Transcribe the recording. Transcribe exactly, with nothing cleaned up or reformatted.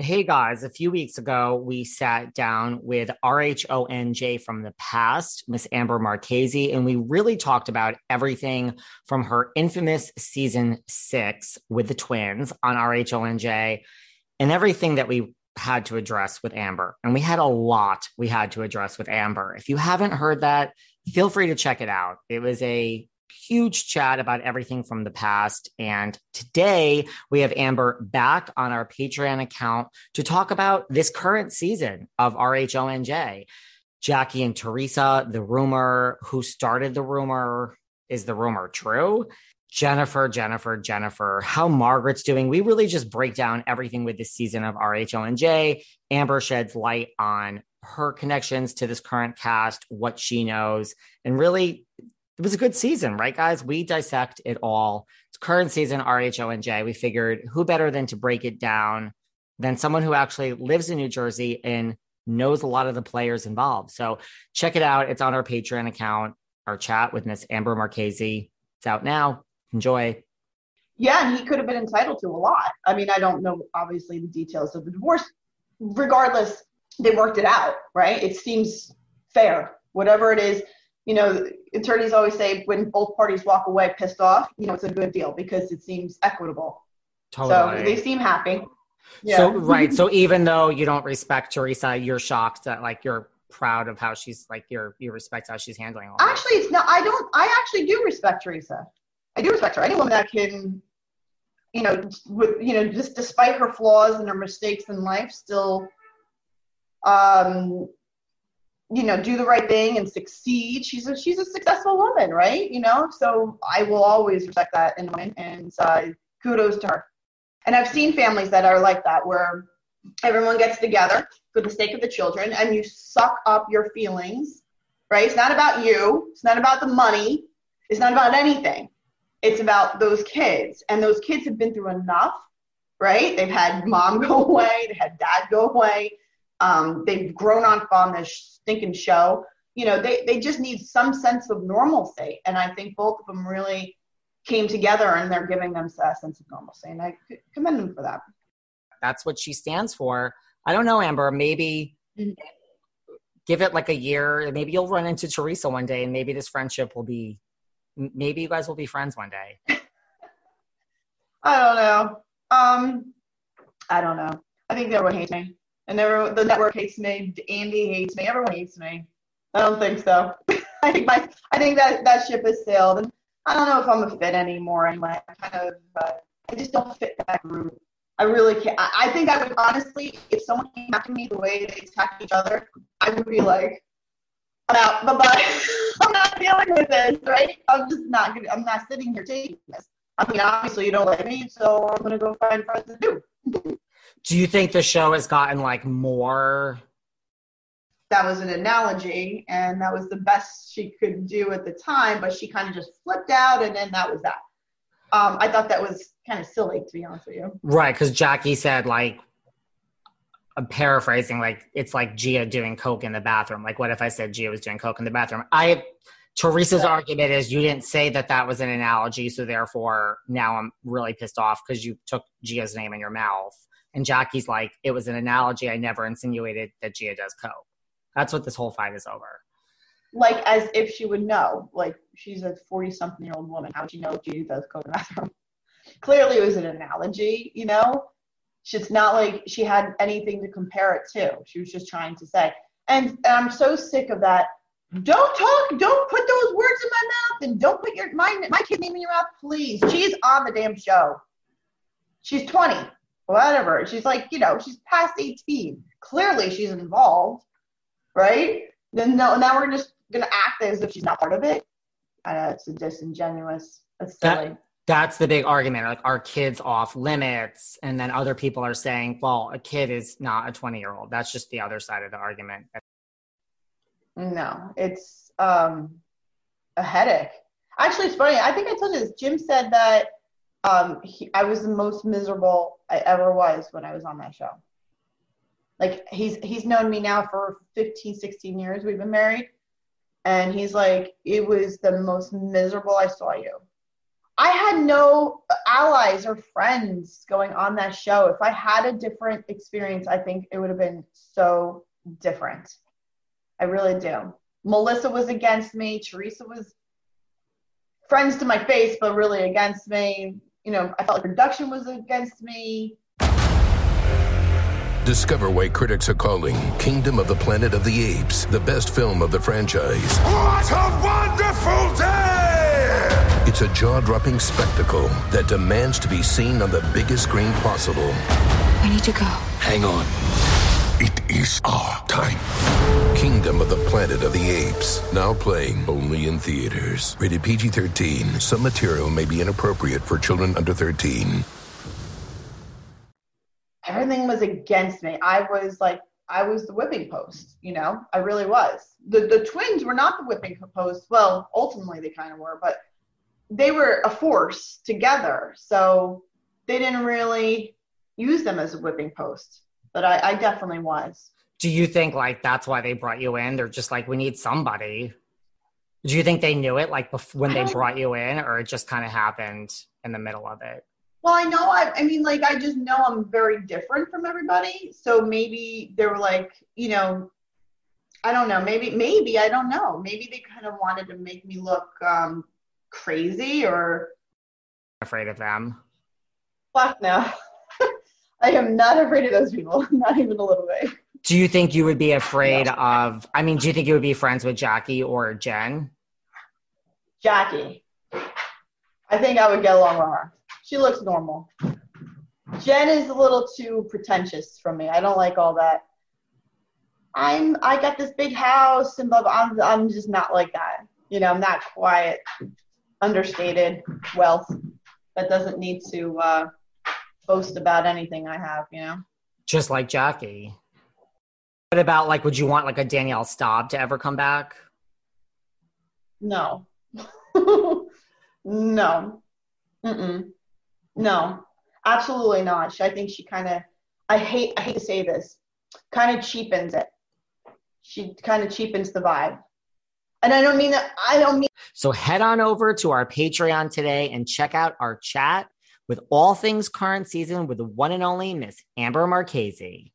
Hey guys, a few weeks ago, we sat down with R H O N J from the past, Miss Amber Marchese, and we really talked about everything from her infamous season six with the twins on R H O N J and everything that we had to address with Amber. And we had a lot we had to address with Amber. If you haven't heard that, feel free to check it out. It was a huge chat about everything from the past. And today we have Amber back on our Patreon account to talk about this current season of R H O N J. Jackie and Teresa, the rumor, who started the rumor, is the rumor true? Jennifer, Jennifer, Jennifer, how Margaret's doing. We really just break down everything with this season of R H O N J. Amber sheds light on her connections to this current cast, what she knows, and really it was a good season, right, guys? We dissect it all. It's current season, R H O N J. We figured who better than to break it down than someone who actually lives in New Jersey and knows a lot of the players involved. So check it out. It's on our Patreon account, our chat with Miss Amber Marchese. It's out now. Enjoy. Yeah, and he could have been entitled to a lot. I mean, I don't know, obviously, the details of the divorce. Regardless, they worked it out, right? It seems fair. Whatever it is, you know, attorneys always say when both parties walk away pissed off, you know, it's a good deal because it seems equitable. Totally. So they seem happy. Yeah. So, right. So even though you don't respect Teresa, you're shocked that like, you're proud of how she's like, you're, you respect how she's handling all that. Actually, it's not, I don't, I actually do respect Teresa. I do respect her. Any woman that can, you know, with, you know, just despite her flaws and her mistakes in life, still, um, you know, do the right thing and succeed. She's a, she's a successful woman, right? You know, so I will always respect that in women, and uh, kudos to her. And I've seen families that are like that, where everyone gets together for the sake of the children and you suck up your feelings, right? It's not about you. It's not about the money. It's not about anything. It's about those kids, and those kids have been through enough, right? They've had mom go away. They had dad go away. Um, they've grown on on this stinking show. You know, they, they just need some sense of normalcy. And I think both of them really came together, and they're giving them a sense of normalcy. And I commend them for that. That's what she stands for. I don't know, Amber, maybe mm-hmm. give it like a year. Maybe you'll run into Teresa one day, and maybe this friendship will be, maybe you guys will be friends one day. I don't know. Um, I don't know. I think everyone hates me. And everyone, the network hates me. Andy hates me. Everyone hates me. I don't think so. I think my, I think that, that ship has sailed. And I don't know if I'm a fit anymore. Anyway, I kind of, uh, I just don't fit that group. I really can't. I, I think I would honestly, if someone came after me the way they attacked each other, I would be like, I'm out. Bye bye. I'm not dealing with this, right? I'm just not gonna. I'm not sitting here taking this. I mean, obviously you don't like me, so I'm gonna go find friends to do. Do you think the show has gotten, like, more? That was an analogy, and that was the best she could do at the time, but she kind of just flipped out, and then that was that. Um, I thought that was kind of silly, to be honest with you. Right, because Jackie said, like, I'm paraphrasing, like, it's like Gia doing coke in the bathroom. Like, what if I said Gia was doing coke in the bathroom? I Teresa's so. argument is you didn't say that that was an analogy, so therefore now I'm really pissed off because you took Gia's name in your mouth. And Jackie's like, it was an analogy. I never insinuated that Gia does coke. That's what this whole fight is over. Like, as if she would know. Like, she's a forty-something-year-old woman. How would she know Gia does coke in the bathroom? Clearly it was an analogy, you know? It's not like she had anything to compare it to. She was just trying to say. And, and I'm so sick of that. Don't talk. Don't put those words in my mouth. And don't put your my, my kid's name in your mouth, please. She's on the damn show. She's twenty. Whatever. She's like, you know, she's past eighteen. Clearly she's involved, right? Then no, now we're just going to act as if she's not part of it. I know, it's a disingenuous. It's silly. That- That's the big argument, like, are kids off limits? And then other people are saying, well, a kid is not a twenty-year-old. That's just the other side of the argument. No, it's um, a headache. Actually, it's funny. I think I told you this. Jim said that um, he, I was the most miserable I ever was when I was on that show. Like, he's he's known me now for fifteen, sixteen years. We've been married. And he's like, it was the most miserable I saw you. I had no allies or friends going on that show. If I had a different experience, I think it would have been so different. I really do. Melissa was against me. Teresa was friends to my face, but really against me. You know, I felt like production was against me. Discover why critics are calling Kingdom of the Planet of the Apes the best film of the franchise. What a wonderful day! It's a jaw-dropping spectacle that demands to be seen on the biggest screen possible. We need to go. Hang on. It is our time. Kingdom of the Planet of the Apes. Now playing only in theaters. Rated P G thirteen. Some material may be inappropriate for children under thirteen. Everything was against me. I was like, I was the whipping post, you know? I really was. The, the twins were not the whipping post. Well, ultimately they kind of were, but they were a force together, so they didn't really use them as a whipping post, but I, I definitely was. Do you think, like, that's why they brought you in? They're just like, we need somebody. Do you think they knew it, like, bef- when they brought you in, or it just kind of happened in the middle of it? Well, I know, I, I mean, like, I just know I'm very different from everybody, so maybe they were like, you know, I don't know, maybe, maybe, I don't know. Maybe they kind of wanted to make me look, um, crazy or afraid of them. Fuck no. I am not afraid of those people, not even a little bit. Do you think you would be afraid no. of, I mean, do you think you would be friends with Jackie or Jen? Jackie. I think I would get along with her. She looks normal. Jen is a little too pretentious for me. I don't like all that. I'm, I got this big house and blah, blah. I'm, I'm just not like that. You know, I'm not quiet. Understated wealth that doesn't need to uh, boast about anything I have, you know? Just like Jackie. What about, like, would you want, like, a Danielle Staub to ever come back? No. No. Mm-mm. No. Absolutely not. She, I think she kind of, I hate, I hate to say this, kind of cheapens it. She kind of cheapens the vibe. And I don't mean that, I don't mean... So head on over to our Patreon today and check out our chat with all things current season with the one and only Miss Amber Marchese.